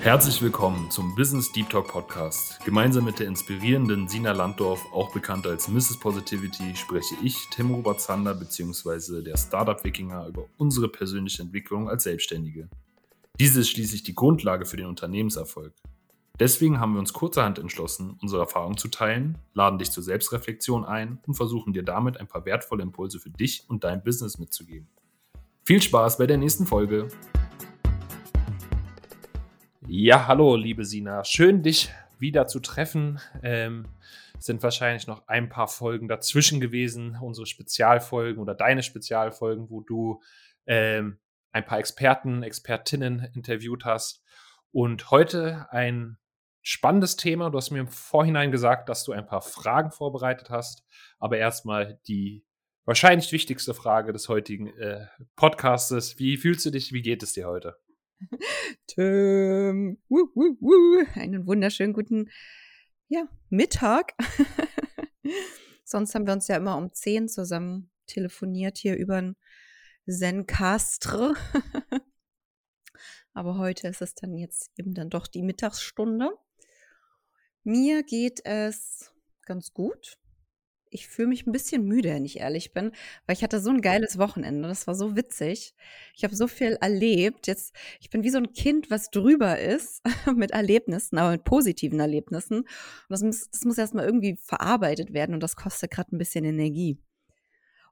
Herzlich willkommen zum Business Deep Talk Podcast. Gemeinsam mit der inspirierenden Sina Landorff, auch bekannt als Mrs. Positivity, spreche ich, Tim Robert Zander bzw. der Start-up-Wikinger, über unsere persönliche Entwicklung als Selbstständige. Diese ist schließlich die Grundlage für den Unternehmenserfolg. Deswegen haben wir uns kurzerhand entschlossen, unsere Erfahrungen zu teilen, laden dich zur Selbstreflexion ein und versuchen dir damit ein paar wertvolle Impulse für dich und dein Business mitzugeben. Viel Spaß bei der nächsten Folge! Ja, hallo liebe Sina, schön dich wieder zu treffen. Sind wahrscheinlich noch ein paar Folgen dazwischen gewesen, unsere Spezialfolgen oder deine Spezialfolgen, wo du ein paar Experten, Expertinnen interviewt hast. Und heute ein spannendes Thema. Du hast mir im Vorhinein gesagt, dass du ein paar Fragen vorbereitet hast. Aber erstmal die wahrscheinlich wichtigste Frage des heutigen Podcastes. Wie fühlst du dich? Wie geht es dir heute? Tim, einen wunderschönen guten Mittag. Sonst haben wir uns ja immer um 10 zusammen telefoniert hier über ein Zencastre. Aber heute ist es dann jetzt eben dann doch die Mittagsstunde. Mir geht es ganz gut. Ich fühle mich ein bisschen müde, wenn ich ehrlich bin, weil ich hatte so ein geiles Wochenende. Das war so witzig. Ich habe so viel erlebt. Jetzt, ich bin wie so ein Kind, was drüber ist mit Erlebnissen, aber mit positiven Erlebnissen. Und das muss erstmal irgendwie verarbeitet werden und das kostet gerade ein bisschen Energie.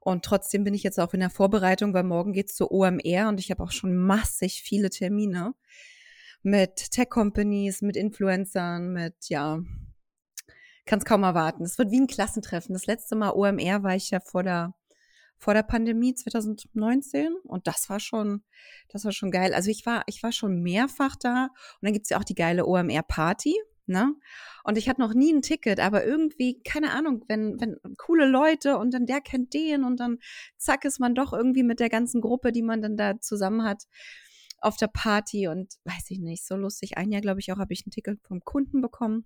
Und trotzdem bin ich jetzt auch in der Vorbereitung, weil morgen geht's zur OMR und ich habe auch schon massig viele Termine mit Tech-Companies, mit Influencern, mit, kann es kaum erwarten. Es wird wie ein Klassentreffen. Das letzte Mal OMR war ich ja vor der Pandemie 2019 und das war schon geil. Also ich war schon mehrfach da und dann gibt's ja auch die geile OMR-Party. Ne? Und ich hatte noch nie ein Ticket, aber irgendwie, keine Ahnung, wenn coole Leute und dann der kennt den und dann zack ist man doch irgendwie mit der ganzen Gruppe, die man dann da zusammen hat, auf der Party und weiß ich nicht, so lustig. Ein Jahr, glaube ich, auch habe ich ein Ticket vom Kunden bekommen.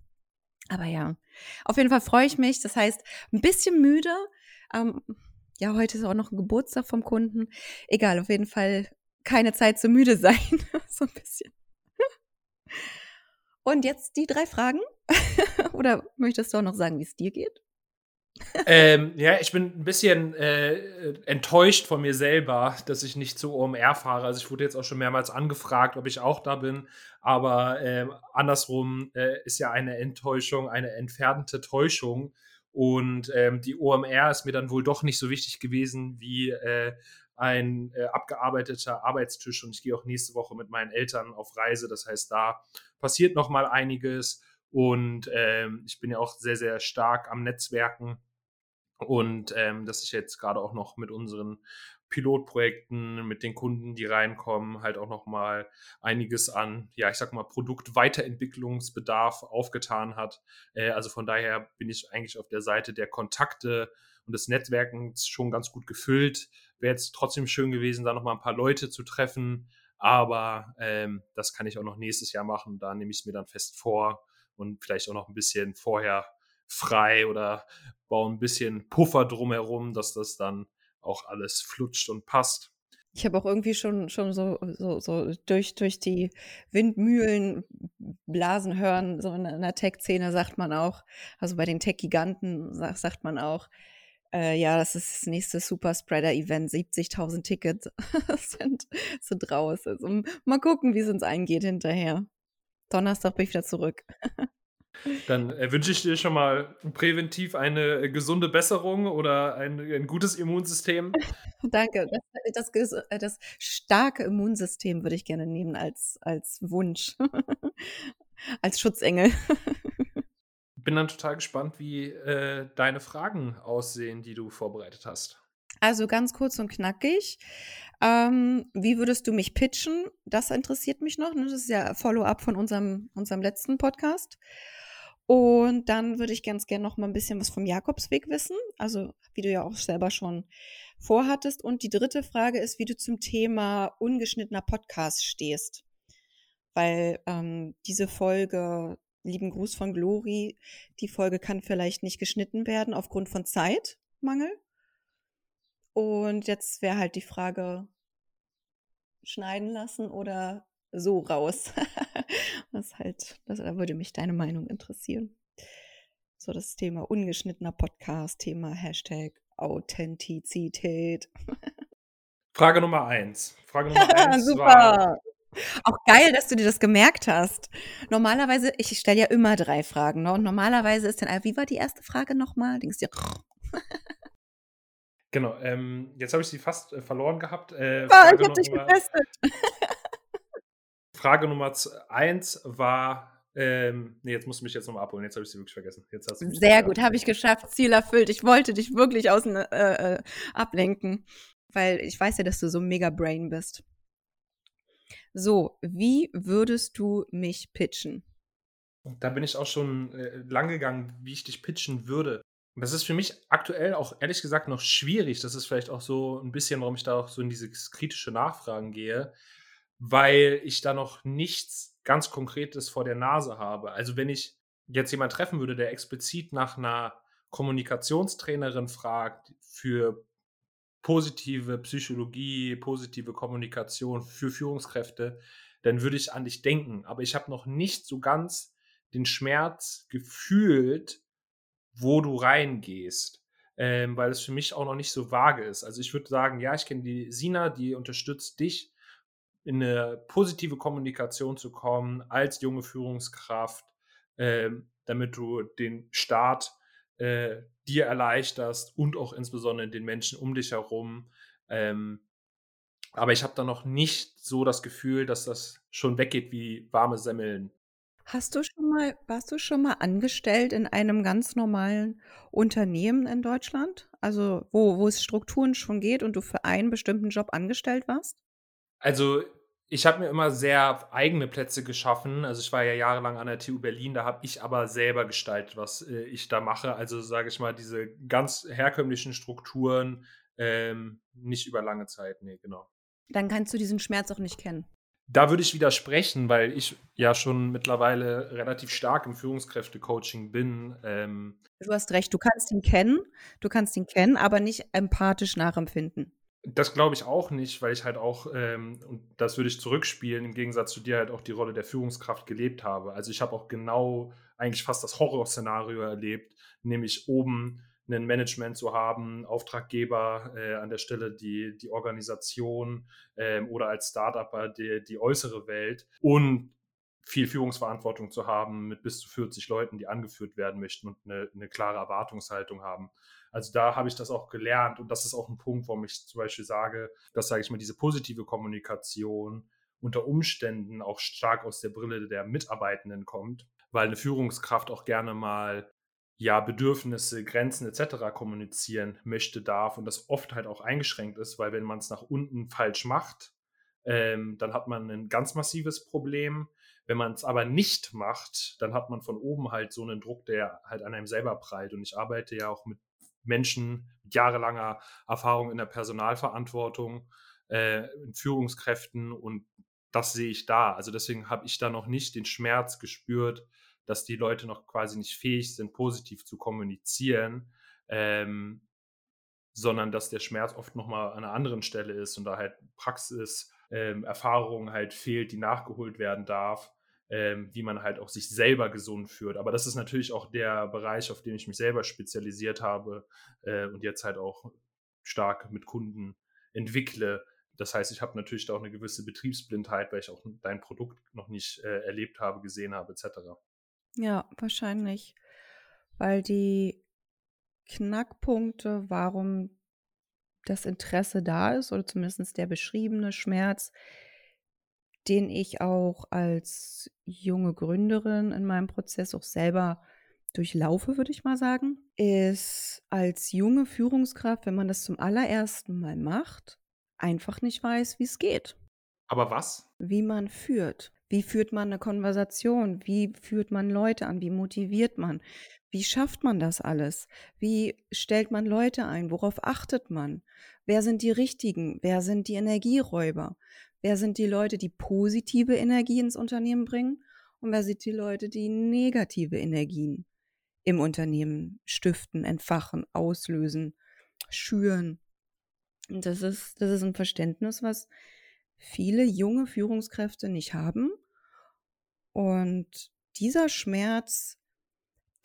Aber ja, auf jeden Fall freue ich mich. Das heißt, ein bisschen müde. Heute ist auch noch ein Geburtstag vom Kunden. Egal, auf jeden Fall keine Zeit zu müde sein. So ein bisschen. Und jetzt die 3 Fragen. Oder möchtest du auch noch sagen, wie es dir geht? Ich bin ein bisschen enttäuscht von mir selber, dass ich nicht zu OMR fahre. Also ich wurde jetzt auch schon mehrmals angefragt, ob ich auch da bin. Aber andersrum ist ja eine Enttäuschung, eine entfernte Täuschung. Und die OMR ist mir dann wohl doch nicht so wichtig gewesen wie ein abgearbeiteter Arbeitstisch und ich gehe auch nächste Woche mit meinen Eltern auf Reise. Das heißt, da passiert nochmal einiges und ich bin ja auch sehr, sehr stark am Netzwerken und dass ich jetzt gerade auch noch mit unseren Pilotprojekten, mit den Kunden, die reinkommen, halt auch nochmal einiges an, Produktweiterentwicklungsbedarf aufgetan hat. Also von daher bin ich eigentlich auf der Seite der Kontakte und des Netzwerkens schon ganz gut gefüllt. Wäre jetzt trotzdem schön gewesen, da nochmal ein paar Leute zu treffen, aber das kann ich auch noch nächstes Jahr machen. Da nehme ich es mir dann fest vor und vielleicht auch noch ein bisschen vorher frei oder baue ein bisschen Puffer drumherum, dass das dann auch alles flutscht und passt. Ich habe auch irgendwie schon so durch die Windmühlen blasen hören, so in der Tech-Szene sagt man auch, also bei den Tech-Giganten sagt man auch, das ist das nächste Superspreader-Event, 70.000 Tickets sind raus. Also mal gucken, wie es uns eingeht hinterher. Donnerstag bin ich wieder zurück. Dann wünsche ich dir schon mal präventiv eine gesunde Besserung oder ein gutes Immunsystem. Danke. Das starke Immunsystem würde ich gerne nehmen als Wunsch, als Schutzengel. Bin dann total gespannt, wie deine Fragen aussehen, die du vorbereitet hast. Also ganz kurz und knackig. Wie würdest du mich pitchen? Das interessiert mich noch. Ne? Das ist ja Follow-up von unserem letzten Podcast. Und dann würde ich ganz gerne noch mal ein bisschen was vom Jakobsweg wissen. Also wie du ja auch selber schon vorhattest. Und die 3. Frage ist, wie du zum Thema ungeschnittener Podcast stehst. Weil diese Folge, lieben Gruß von Glory, die Folge kann vielleicht nicht geschnitten werden aufgrund von Zeitmangel. Und jetzt wäre halt die Frage, schneiden lassen oder so raus. Da würde mich deine Meinung interessieren. So das Thema ungeschnittener Podcast, Thema Hashtag Authentizität. Frage Nummer 1 Super. War... Auch geil, dass du dir das gemerkt hast. Normalerweise, ich stelle ja immer 3 Fragen, ne? Und normalerweise ist dann, wie war die erste Frage nochmal? Denkst du, genau, jetzt habe ich sie fast verloren gehabt. Ich habe dich getestet. Frage Nummer 1 war, jetzt musst du mich jetzt nochmal abholen, jetzt habe ich sie wirklich vergessen. Jetzt hast du mich sehr gut, habe ich geschafft, Ziel erfüllt. Ich wollte dich wirklich ablenken, weil ich weiß ja, dass du so ein Mega-Brain bist. So, wie würdest du mich pitchen? Da bin ich auch schon lang gegangen, wie ich dich pitchen würde. Das ist für mich aktuell auch ehrlich gesagt noch schwierig. Das ist vielleicht auch so ein bisschen, warum ich da auch so in dieses kritische Nachfragen gehe, weil ich da noch nichts ganz Konkretes vor der Nase habe. Also wenn ich jetzt jemanden treffen würde, der explizit nach einer Kommunikationstrainerin fragt für positive Psychologie, positive Kommunikation für Führungskräfte, dann würde ich an dich denken. Aber ich habe noch nicht so ganz den Schmerz gefühlt, wo du reingehst, weil es für mich auch noch nicht so vage ist. Also ich würde sagen, ja, ich kenne die Sina, die unterstützt dich, in eine positive Kommunikation zu kommen als junge Führungskraft, damit du den Start dir erleichterst und auch insbesondere den Menschen um dich herum. Aber ich habe da noch nicht so das Gefühl, dass das schon weggeht wie warme Semmeln. Warst du schon mal angestellt in einem ganz normalen Unternehmen in Deutschland? Also wo es Strukturen schon geht und du für einen bestimmten Job angestellt warst? Also ich habe mir immer sehr eigene Plätze geschaffen. Also ich war ja jahrelang an der TU Berlin, da habe ich aber selber gestaltet, was ich da mache. Also sage ich mal, diese ganz herkömmlichen Strukturen nicht über lange Zeit, nee, genau. Dann kannst du diesen Schmerz auch nicht kennen. Da würde ich widersprechen, weil ich ja schon mittlerweile relativ stark im Führungskräftecoaching bin. Du hast recht, du kannst ihn kennen, aber nicht empathisch nachempfinden. Das glaube ich auch nicht, weil ich halt auch, und das würde ich zurückspielen, im Gegensatz zu dir halt auch die Rolle der Führungskraft gelebt habe. Also ich habe auch genau eigentlich fast das Horrorszenario erlebt, nämlich oben ein Management zu haben, Auftraggeber an der Stelle die Organisation oder als Start-Upper die äußere Welt und viel Führungsverantwortung zu haben mit bis zu 40 Leuten, die angeführt werden möchten und eine klare Erwartungshaltung haben. Also da habe ich das auch gelernt und das ist auch ein Punkt, warum ich zum Beispiel sage, dass, sage ich mal, diese positive Kommunikation unter Umständen auch stark aus der Brille der Mitarbeitenden kommt, weil eine Führungskraft auch gerne mal ja Bedürfnisse, Grenzen etc. kommunizieren möchte, darf und das oft halt auch eingeschränkt ist, weil wenn man es nach unten falsch macht, dann hat man ein ganz massives Problem. Wenn man es aber nicht macht, dann hat man von oben halt so einen Druck, der halt an einem selber prallt. Und ich arbeite ja auch mit Menschen mit jahrelanger Erfahrung in der Personalverantwortung, in Führungskräften und das sehe ich da. Also deswegen habe ich da noch nicht den Schmerz gespürt, dass die Leute noch quasi nicht fähig sind, positiv zu kommunizieren, sondern dass der Schmerz oft nochmal an einer anderen Stelle ist und da halt Praxis, Erfahrung halt fehlt, die nachgeholt werden darf, wie man halt auch sich selber gesund führt. Aber das ist natürlich auch der Bereich, auf den ich mich selber spezialisiert habe und jetzt halt auch stark mit Kunden entwickle. Das heißt, ich habe natürlich da auch eine gewisse Betriebsblindheit, weil ich auch dein Produkt noch nicht erlebt habe, gesehen habe, etc. Ja, wahrscheinlich, weil die Knackpunkte, warum das Interesse da ist oder zumindest der beschriebene Schmerz, den ich auch als junge Gründerin in meinem Prozess auch selber durchlaufe, würde ich mal sagen, ist als junge Führungskraft, wenn man das zum allerersten Mal macht, einfach nicht weiß, wie es geht. Aber was? Wie man führt. Wie führt man eine Konversation? Wie führt man Leute an? Wie motiviert man? Wie schafft man das alles? Wie stellt man Leute ein? Worauf achtet man? Wer sind die Richtigen? Wer sind die Energieräuber? Wer sind die Leute, die positive Energie ins Unternehmen bringen? Und wer sind die Leute, die negative Energien im Unternehmen stiften, entfachen, auslösen, schüren? Und das ist ein Verständnis, was viele junge Führungskräfte nicht haben. Und dieser Schmerz,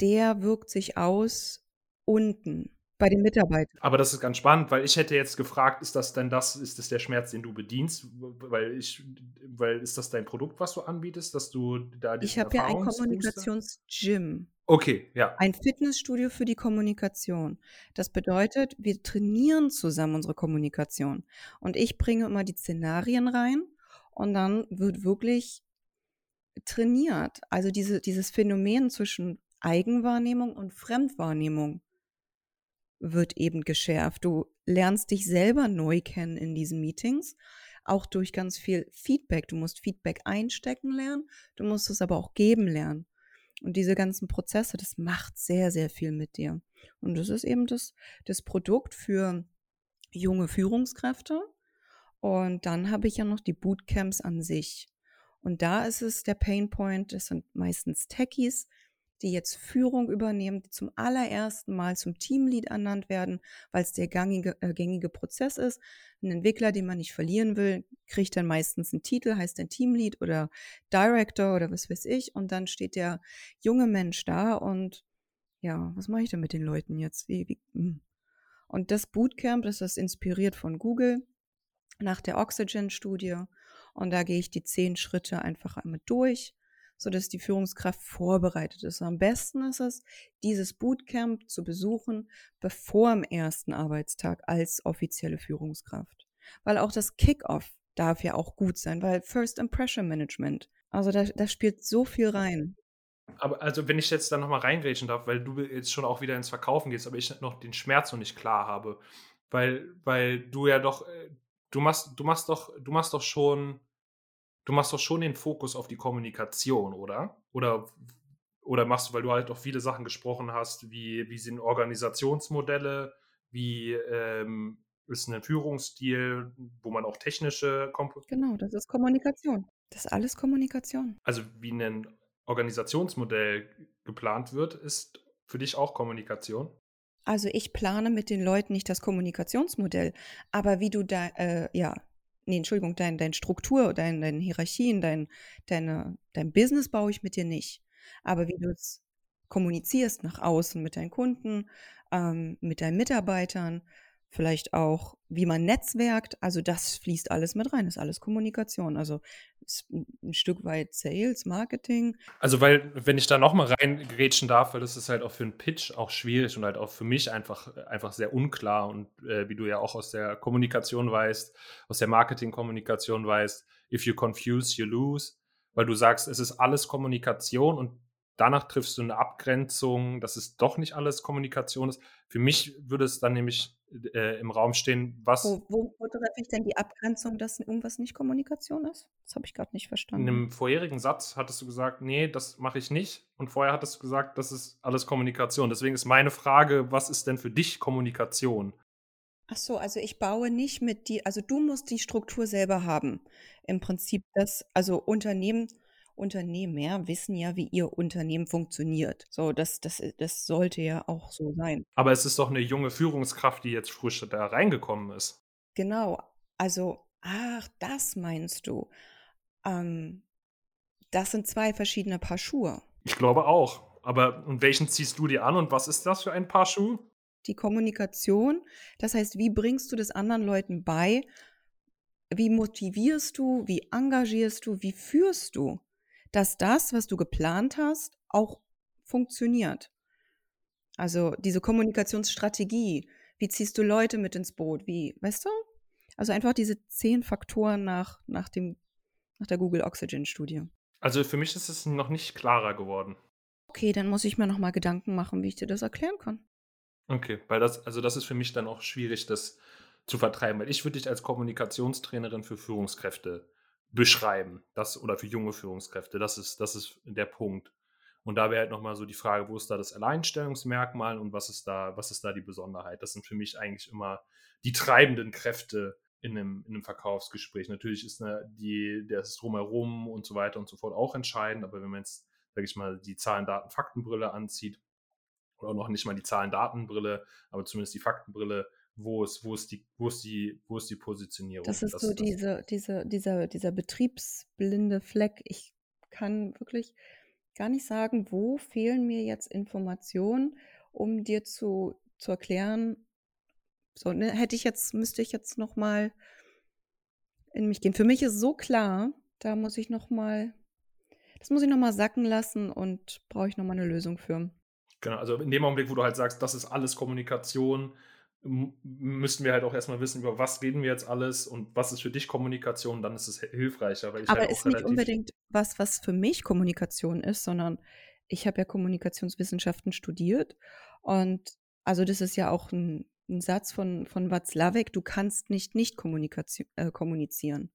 der wirkt sich aus unten bei den Mitarbeitern. Aber das ist ganz spannend, weil ich hätte jetzt gefragt, ist das der Schmerz, den du bedienst? Weil ist das dein Produkt, was du anbietest, dass du da die Erfahrungs- Ich habe ja ein Kommunikationsgym. Okay, ja. Ein Fitnessstudio für die Kommunikation. Das bedeutet, wir trainieren zusammen unsere Kommunikation. Und ich bringe immer die Szenarien rein und dann wird wirklich trainiert. Also dieses Phänomen zwischen Eigenwahrnehmung und Fremdwahrnehmung wird eben geschärft. Du lernst dich selber neu kennen in diesen Meetings, auch durch ganz viel Feedback. Du musst Feedback einstecken lernen, du musst es aber auch geben lernen. Und diese ganzen Prozesse, das macht sehr, sehr viel mit dir. Und das ist eben das Produkt für junge Führungskräfte. Und dann habe ich ja noch die Bootcamps an sich. Und da ist es der Painpoint, das sind meistens Techies, die jetzt Führung übernehmen, die zum allerersten Mal zum Teamlead ernannt werden, weil es der gängige Prozess ist. Ein Entwickler, den man nicht verlieren will, kriegt dann meistens einen Titel, heißt dann Teamlead oder Director oder was weiß ich. Und dann steht der junge Mensch da und ja, was mache ich denn mit den Leuten jetzt? Und das Bootcamp, das ist inspiriert von Google nach der Oxygen-Studie. Und da gehe ich die 10 Schritte einfach einmal durch, sodass die Führungskraft vorbereitet ist. Am besten ist es, dieses Bootcamp zu besuchen, bevor am ersten Arbeitstag als offizielle Führungskraft. Weil auch das Kick-Off darf ja auch gut sein, weil First Impression Management, also da spielt so viel rein. Aber also wenn ich jetzt da nochmal reingrätschen darf, weil du jetzt schon auch wieder ins Verkaufen gehst, aber ich noch den Schmerz noch nicht klar habe, weil du ja doch, du machst doch schon den Fokus auf die Kommunikation, oder? Oder machst du, weil du halt auch viele Sachen gesprochen hast, wie sind Organisationsmodelle, wie ist ein Führungsstil, wo man auch technische Genau, das ist Kommunikation. Das ist alles Kommunikation. Also wie ein Organisationsmodell geplant wird, ist für dich auch Kommunikation? Also ich plane mit den Leuten nicht das Kommunikationsmodell, aber wie du da, dein Struktur, deine Hierarchien, dein Business baue ich mit dir nicht. Aber wie du es kommunizierst nach außen mit deinen Kunden, mit deinen Mitarbeitern, vielleicht auch, wie man netzwerkt, also das fließt alles mit rein, ist alles Kommunikation. Also ist ein Stück weit Sales, Marketing. Also weil, wenn ich da nochmal reingrätschen darf, weil das ist halt auch für einen Pitch auch schwierig und halt auch für mich einfach sehr unklar und wie du ja auch aus der Kommunikation weißt, aus der Marketing-Kommunikation weißt, if you confuse, you lose, weil du sagst, es ist alles Kommunikation und danach triffst du eine Abgrenzung, dass es doch nicht alles Kommunikation ist. Für mich würde es dann nämlich im Raum stehen, was... Wo treffe ich denn die Abgrenzung, dass irgendwas nicht Kommunikation ist? Das habe ich gerade nicht verstanden. In einem vorherigen Satz hattest du gesagt, nee, das mache ich nicht. Und vorher hattest du gesagt, das ist alles Kommunikation. Deswegen ist meine Frage, was ist denn für dich Kommunikation? Ach so, also ich baue nicht mit die... Also du musst die Struktur selber haben. Im Prinzip das, also Unternehmer wissen ja, wie ihr Unternehmen funktioniert. So, das sollte ja auch so sein. Aber es ist doch eine junge Führungskraft, die jetzt frisch da reingekommen ist. Genau. Also, das meinst du. Das sind 2 verschiedene Paar Schuhe. Ich glaube auch. Aber und welchen ziehst du dir an und was ist das für ein Paar Schuhe? Die Kommunikation. Das heißt, wie bringst du das anderen Leuten bei? Wie motivierst du? Wie engagierst du? Wie führst du? Dass das, was du geplant hast, auch funktioniert. Also diese Kommunikationsstrategie, wie ziehst du Leute mit ins Boot, wie, weißt du? Also einfach diese 10 Faktoren nach der Google Oxygen Studie. Also für mich ist es noch nicht klarer geworden. Okay, dann muss ich mir nochmal Gedanken machen, wie ich dir das erklären kann. Okay, weil das ist für mich dann auch schwierig, das zu vertreiben, weil ich würde dich als Kommunikationstrainerin für Führungskräfte beschreiben, das oder für junge Führungskräfte, das ist der Punkt. Und da wäre halt nochmal so die Frage, wo ist da das Alleinstellungsmerkmal und was ist da die Besonderheit? Das sind für mich eigentlich immer die treibenden Kräfte in einem Verkaufsgespräch. Natürlich ist das Drumherum und so weiter und so fort auch entscheidend, aber wenn man jetzt, sage ich mal, die Zahlen-Daten-Faktenbrille anzieht oder noch nicht mal die Zahlen-Datenbrille, aber zumindest die Faktenbrille, wo ist die Positionierung? Das ist so dieser betriebsblinde Fleck. Ich kann wirklich gar nicht sagen, wo fehlen mir jetzt Informationen, um dir zu erklären. So, ne, müsste ich jetzt noch mal in mich gehen. Für mich ist so klar, das muss ich noch mal sacken lassen und brauche ich noch mal eine Lösung für. Genau, also in dem Augenblick, wo du halt sagst, das ist alles Kommunikation, müssten wir halt auch erstmal wissen, über was reden wir jetzt alles und was ist für dich Kommunikation, dann ist es hilfreicher. Weil ich aber halt ist nicht unbedingt was für mich Kommunikation ist, sondern ich habe ja Kommunikationswissenschaften studiert und also das ist ja auch ein Satz von Watzlawick, du kannst nicht kommunizieren.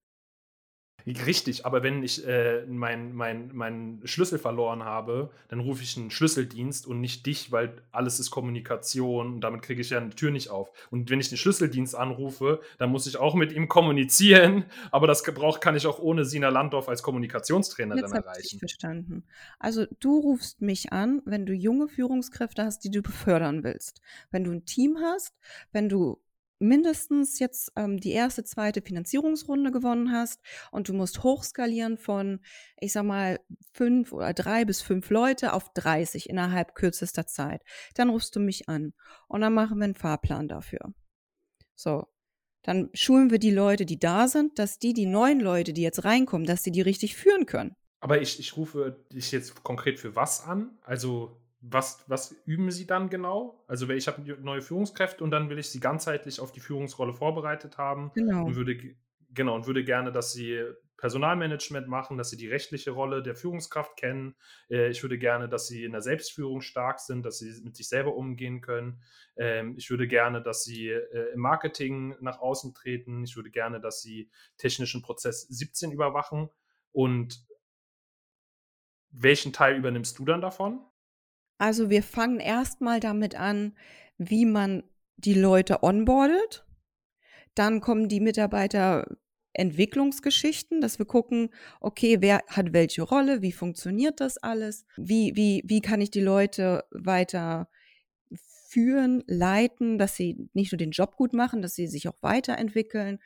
Richtig, aber wenn ich meinen Schlüssel verloren habe, dann rufe ich einen Schlüsseldienst und nicht dich, weil alles ist Kommunikation und damit kriege ich ja eine Tür nicht auf. Und wenn ich den Schlüsseldienst anrufe, dann muss ich auch mit ihm kommunizieren, aber das Gebrauch kann ich auch ohne Sina Landorff als Kommunikationstrainerin erreichen. Jetzt habe ich dich verstanden. Also du rufst mich an, wenn du junge Führungskräfte hast, die du befördern willst. Wenn du ein Team hast, wenn du mindestens jetzt die erste, zweite Finanzierungsrunde gewonnen hast und du musst hochskalieren von, ich sag mal, 3 bis 5 Leute auf 30 innerhalb kürzester Zeit. Dann rufst du mich an und dann machen wir einen Fahrplan dafür. So, dann schulen wir die Leute, die da sind, dass die neuen Leute, die jetzt reinkommen, dass die richtig führen können. Aber ich rufe dich jetzt konkret für was an? Also was üben sie dann genau? Also ich habe neue Führungskräfte und dann will ich sie ganzheitlich auf die Führungsrolle vorbereitet haben. Genau. Und würde gerne, dass sie Personalmanagement machen, dass sie die rechtliche Rolle der Führungskraft kennen. Ich würde gerne, dass sie in der Selbstführung stark sind, dass sie mit sich selber umgehen können. Ich würde gerne, dass sie im Marketing nach außen treten. Ich würde gerne, dass sie technischen Prozess 17 überwachen. Und welchen Teil übernimmst du dann davon? Also wir fangen erstmal damit an, wie man die Leute onboardet. Dann kommen die Mitarbeiterentwicklungsgeschichten, dass wir gucken, okay, wer hat welche Rolle, wie funktioniert das alles, wie kann ich die Leute weiter führen, leiten, dass sie nicht nur den Job gut machen, dass sie sich auch weiterentwickeln,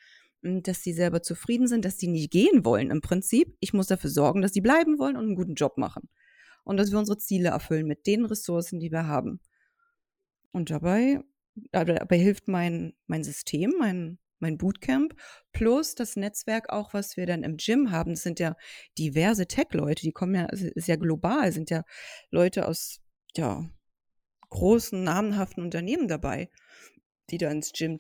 dass sie selber zufrieden sind, dass sie nicht gehen wollen im Prinzip. Ich muss dafür sorgen, dass sie bleiben wollen und einen guten Job machen. Und dass wir unsere Ziele erfüllen mit den Ressourcen, die wir haben. Und dabei hilft mein System, mein Bootcamp, plus das Netzwerk auch, was wir dann im Gym haben. Das sind ja diverse Tech-Leute, die kommen ja, ist ja global, sind ja Leute aus großen, namenhaften Unternehmen dabei, die da ins Gym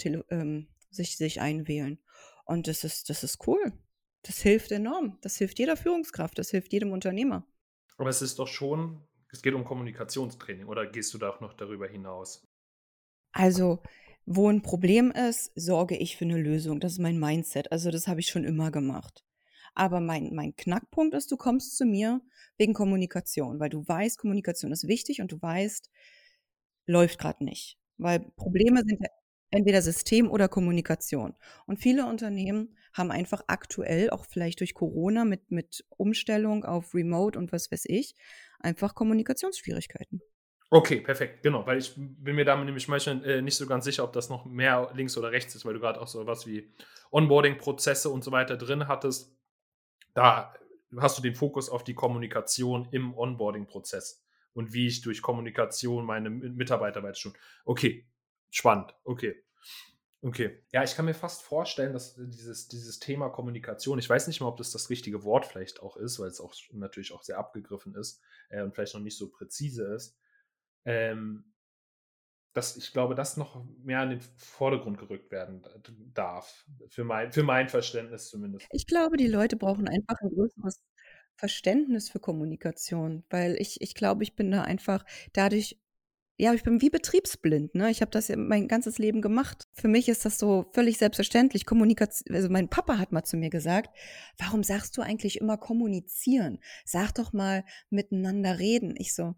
sich einwählen. Und das ist cool. Das hilft enorm. Das hilft jeder Führungskraft, das hilft jedem Unternehmer. Aber es ist doch schon, es geht um Kommunikationstraining, oder gehst du da auch noch darüber hinaus? Also, wo ein Problem ist, sorge ich für eine Lösung. Das ist mein Mindset. Also, das habe ich schon immer gemacht. Aber mein Knackpunkt ist, du kommst zu mir wegen Kommunikation, weil du weißt, Kommunikation ist wichtig und du weißt, läuft gerade nicht. Weil Probleme sind entweder System oder Kommunikation. Und viele Unternehmen haben einfach aktuell, auch vielleicht durch Corona mit Umstellung auf Remote und was weiß ich, einfach Kommunikationsschwierigkeiten. Okay, perfekt, genau, weil ich bin mir damit nämlich manchmal nicht so ganz sicher, ob das noch mehr links oder rechts ist, weil du gerade auch so was wie Onboarding-Prozesse und so weiter drin hattest. Da hast du den Fokus auf die Kommunikation im Onboarding-Prozess und wie ich durch Kommunikation meine Mitarbeiter weiter schon. Okay, spannend, okay. Ja, ich kann mir fast vorstellen, dass dieses Thema Kommunikation, ich weiß nicht mal, ob das richtige Wort vielleicht auch ist, weil es auch natürlich auch sehr abgegriffen ist und vielleicht noch nicht so präzise ist, dass ich glaube, das noch mehr in den Vordergrund gerückt werden darf, für mein Verständnis zumindest. Ich glaube, die Leute brauchen einfach ein größeres Verständnis für Kommunikation, weil ich glaube, ich bin da einfach dadurch. Ja, ich bin wie betriebsblind, ne? Ich habe das ja mein ganzes Leben gemacht. Für mich ist das so völlig selbstverständlich. Also mein Papa hat mal zu mir gesagt, warum sagst du eigentlich immer kommunizieren? Sag doch mal miteinander reden. Ich so,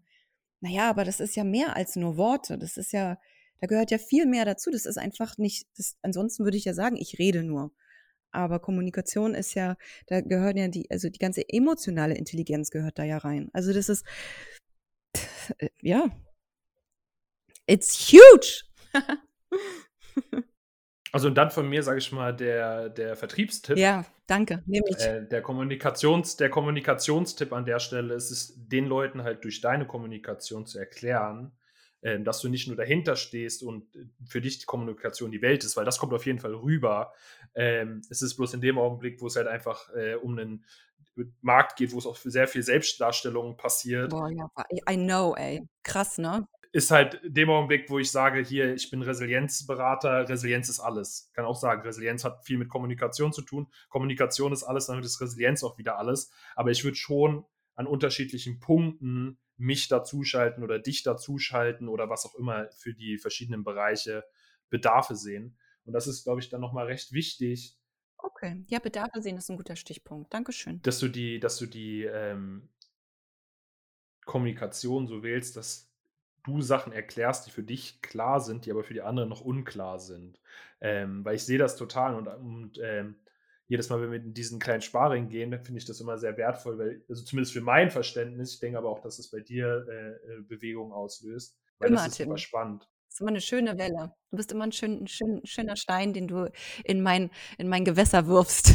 naja, aber das ist ja mehr als nur Worte. Das ist ja, da gehört ja viel mehr dazu. Das ist einfach nicht, ansonsten würde ich ja sagen, ich rede nur. Aber Kommunikation ist ja, da gehört ja die ganze emotionale Intelligenz gehört da ja rein. Also das ist, ja. It's huge! Also und dann von mir, sage ich mal, der Vertriebstipp. Ja, danke, nehme ich. Der Kommunikationstipp an der Stelle ist es, den Leuten halt durch deine Kommunikation zu erklären, dass du nicht nur dahinter stehst und für dich die Kommunikation die Welt ist, weil das kommt auf jeden Fall rüber. Es ist bloß in dem Augenblick, wo es halt einfach um einen Markt geht, wo es auch sehr viel Selbstdarstellung passiert. Boah, ja, I know, ey. Krass, ne? Ist halt dem Augenblick, wo ich sage, hier, ich bin Resilienzberater, Resilienz ist alles. Ich kann auch sagen, Resilienz hat viel mit Kommunikation zu tun. Kommunikation ist alles, damit ist Resilienz auch wieder alles. Aber ich würde schon an unterschiedlichen Punkten mich dazuschalten oder dich dazuschalten oder was auch immer für die verschiedenen Bereiche Bedarfe sehen. Und das ist, glaube ich, dann nochmal recht wichtig. Okay, ja, Bedarfe sehen ist ein guter Stichpunkt. Dankeschön. Dass du die Kommunikation so wählst, dass du Sachen erklärst, die für dich klar sind, die aber für die anderen noch unklar sind. Weil ich sehe das total und jedes Mal, wenn wir in diesen kleinen Sparring gehen, finde ich das immer sehr wertvoll, weil, also zumindest für mein Verständnis, ich denke aber auch, dass es bei dir Bewegung auslöst, weil immer, das ist Tim. Super spannend. Das ist immer eine schöne Welle. Du bist immer ein schöner Stein, den du in mein Gewässer wirfst.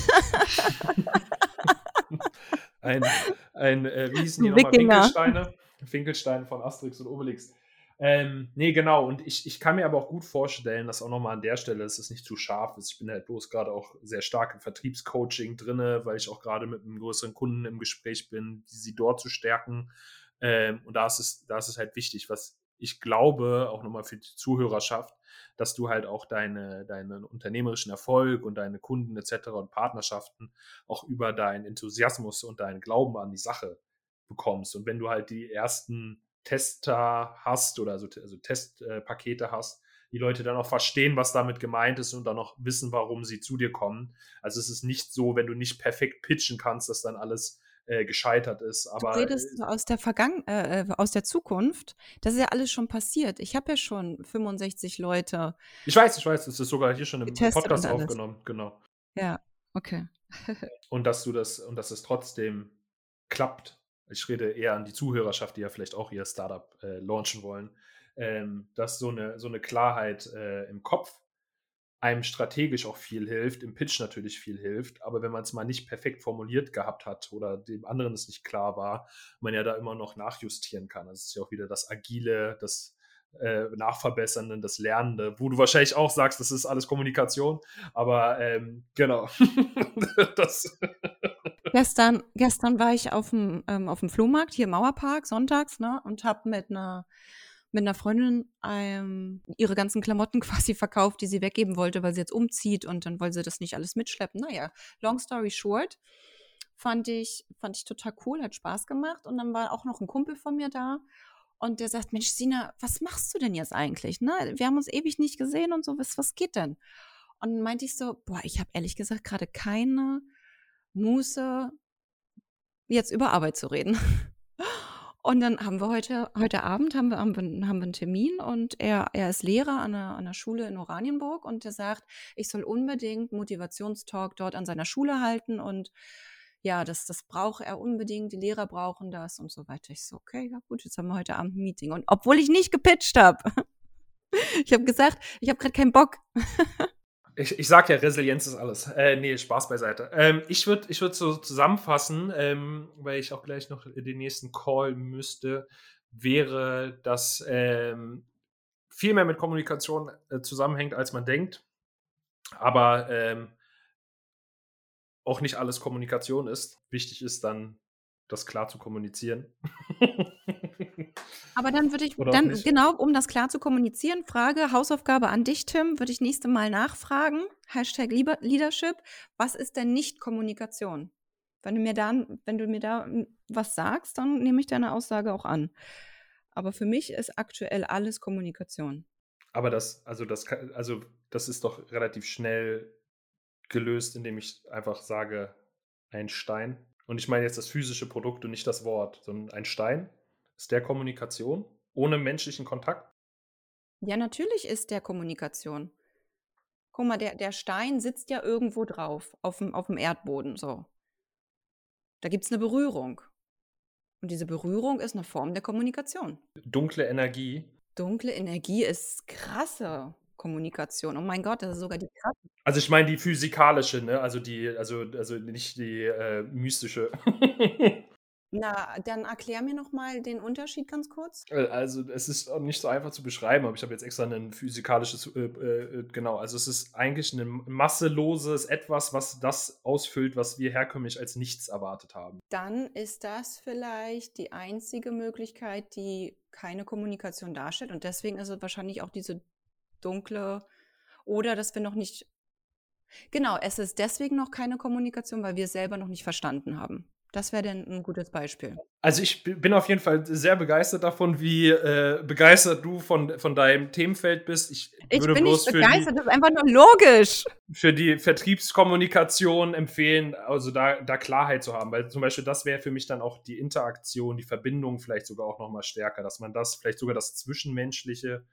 Wie hießen die nochmal? Finkelstein von Asterix und Obelix. Nee, genau. Und ich kann mir aber auch gut vorstellen, dass auch nochmal an der Stelle, dass es nicht zu scharf ist. Ich bin halt bloß gerade auch sehr stark im Vertriebscoaching drin, weil ich auch gerade mit einem größeren Kunden im Gespräch bin, sie dort zu stärken. Und da ist es halt wichtig, was ich glaube, auch nochmal für die Zuhörerschaft, dass du halt auch deinen unternehmerischen Erfolg und deine Kunden etc. und Partnerschaften auch über deinen Enthusiasmus und deinen Glauben an die Sache bekommst. Und wenn du halt die ersten Tester hast oder also Testpakete hast, die Leute dann auch verstehen, was damit gemeint ist und dann auch wissen, warum sie zu dir kommen. Also es ist nicht so, wenn du nicht perfekt pitchen kannst, dass dann alles gescheitert ist. Aber du redest aus der Zukunft, das ist ja alles schon passiert. Ich habe ja schon 65 Leute. Ich weiß, es ist sogar hier schon im Podcast aufgenommen, genau. Ja, okay. Und dass es trotzdem klappt. Ich rede eher an die Zuhörerschaft, die ja vielleicht auch ihr Startup launchen wollen, dass so eine Klarheit im Kopf einem strategisch auch viel hilft, im Pitch natürlich viel hilft, aber wenn man es mal nicht perfekt formuliert gehabt hat oder dem anderen es nicht klar war, man ja da immer noch nachjustieren kann. Das ist ja auch wieder das Agile, das Nachverbessernde, das Lernende, wo du wahrscheinlich auch sagst, das ist alles Kommunikation, aber genau. Das... Gestern war ich auf dem Flohmarkt, hier Mauerpark, sonntags, ne, und habe mit einer Freundin ihre ganzen Klamotten quasi verkauft, die sie weggeben wollte, weil sie jetzt umzieht und dann wollte sie das nicht alles mitschleppen. Naja, long story short, fand ich total cool, hat Spaß gemacht und dann war auch noch ein Kumpel von mir da und der sagt, Mensch Sina, was machst du denn jetzt eigentlich? Ne? Wir haben uns ewig nicht gesehen und so, was geht denn? Und dann meinte ich so, boah, ich habe ehrlich gesagt gerade keine Muße, jetzt über Arbeit zu reden. Und dann haben wir heute Abend haben wir einen Termin und er ist Lehrer an einer Schule in Oranienburg und der sagt, ich soll unbedingt Motivationstalk dort an seiner Schule halten und ja, das braucht er unbedingt, die Lehrer brauchen das und so weiter. Ich so, okay, ja gut, jetzt haben wir heute Abend ein Meeting. Und obwohl ich nicht gepitcht habe, ich habe gesagt, ich habe gerade keinen Bock. Ich sag ja, Resilienz ist alles. Nee, Spaß beiseite. Ich würd so zusammenfassen, weil ich auch gleich noch den nächsten Call müsste, wäre, dass viel mehr mit Kommunikation zusammenhängt, als man denkt, aber auch nicht alles Kommunikation ist. Wichtig ist dann, das klar zu kommunizieren. Aber dann würde ich, genau, um das klar zu kommunizieren, Frage, Hausaufgabe an dich, Tim, würde ich nächste Mal nachfragen, #Leadership, was ist denn nicht Kommunikation? Wenn du mir da was sagst, dann nehme ich deine Aussage auch an. Aber für mich ist aktuell alles Kommunikation. Aber das ist doch relativ schnell gelöst, indem ich einfach sage, ein Stein. Und ich meine jetzt das physische Produkt und nicht das Wort, sondern ein Stein. Ist der Kommunikation ohne menschlichen Kontakt? Ja, natürlich ist der Kommunikation. Guck mal, der Stein sitzt ja irgendwo drauf, auf dem Erdboden. So. Da gibt es eine Berührung. Und diese Berührung ist eine Form der Kommunikation. Dunkle Energie. Dunkle Energie ist krasse. Kommunikation. Oh mein Gott, das ist sogar die Kraft. Also ich meine die physikalische, ne? Also nicht die mystische. Na, dann erklär mir nochmal den Unterschied ganz kurz. Also es ist nicht so einfach zu beschreiben, aber ich habe jetzt extra ein physikalisches, genau, also es ist eigentlich ein masseloses Etwas, was das ausfüllt, was wir herkömmlich als nichts erwartet haben. Dann ist das vielleicht die einzige Möglichkeit, die keine Kommunikation darstellt, und deswegen ist es wahrscheinlich auch diese dunkle, oder dass wir noch nicht, genau, es ist deswegen noch keine Kommunikation, weil wir es selber noch nicht verstanden haben. Das wäre denn ein gutes Beispiel. Also ich bin auf jeden Fall sehr begeistert davon, wie begeistert du von deinem Themenfeld bist. Ich würde bin bloß nicht begeistert, das ist einfach nur logisch. Für die Vertriebskommunikation empfehlen, also da Klarheit zu haben. Weil zum Beispiel das wäre für mich dann auch die Interaktion, die Verbindung vielleicht sogar auch nochmal stärker, dass man das, vielleicht sogar das zwischenmenschliche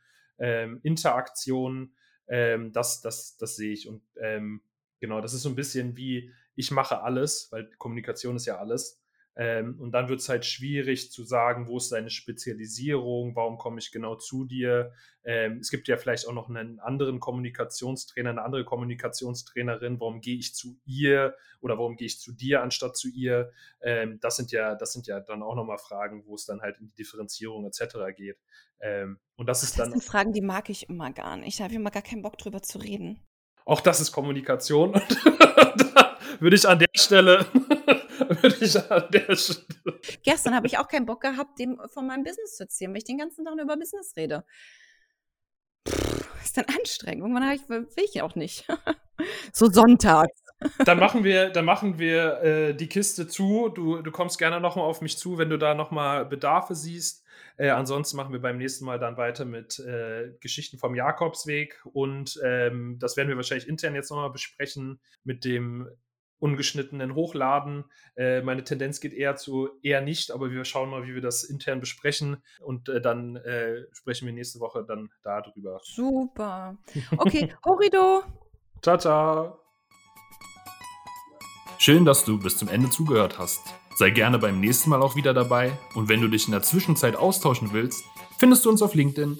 Interaktion, das sehe ich. Und genau, das ist so ein bisschen wie, ich mache alles, weil Kommunikation ist ja alles. Und dann wird es halt schwierig zu sagen, wo ist deine Spezialisierung, warum komme ich genau zu dir. Es gibt ja vielleicht auch noch einen anderen Kommunikationstrainer, eine andere Kommunikationstrainerin, warum gehe ich zu ihr oder warum gehe ich zu dir anstatt zu ihr. Das sind ja dann auch nochmal Fragen, wo es dann halt in die Differenzierung etc. geht. Und das sind Fragen, die mag ich immer gar nicht. Da habe ich immer gar keinen Bock drüber zu reden. Auch das ist Kommunikation. Würde ich an der Stelle. Gestern habe ich auch keinen Bock gehabt, dem von meinem Business zu erzählen, weil ich den ganzen Tag nur über Business rede. Ist dann anstrengend. Irgendwann will ich auch nicht. So sonntags. Dann machen wir die Kiste zu. Du kommst gerne nochmal auf mich zu, wenn du da nochmal Bedarfe siehst. Ansonsten machen wir beim nächsten Mal dann weiter mit Geschichten vom Jakobsweg. Und das werden wir wahrscheinlich intern jetzt nochmal besprechen mit dem ungeschnittenen Hochladen. Meine Tendenz geht eher zu eher nicht, aber wir schauen mal, wie wir das intern besprechen, und dann sprechen wir nächste Woche dann darüber. Super. Okay, Horido. Tata. Schön, dass du bis zum Ende zugehört hast. Sei gerne beim nächsten Mal auch wieder dabei, und wenn du dich in der Zwischenzeit austauschen willst, findest du uns auf LinkedIn.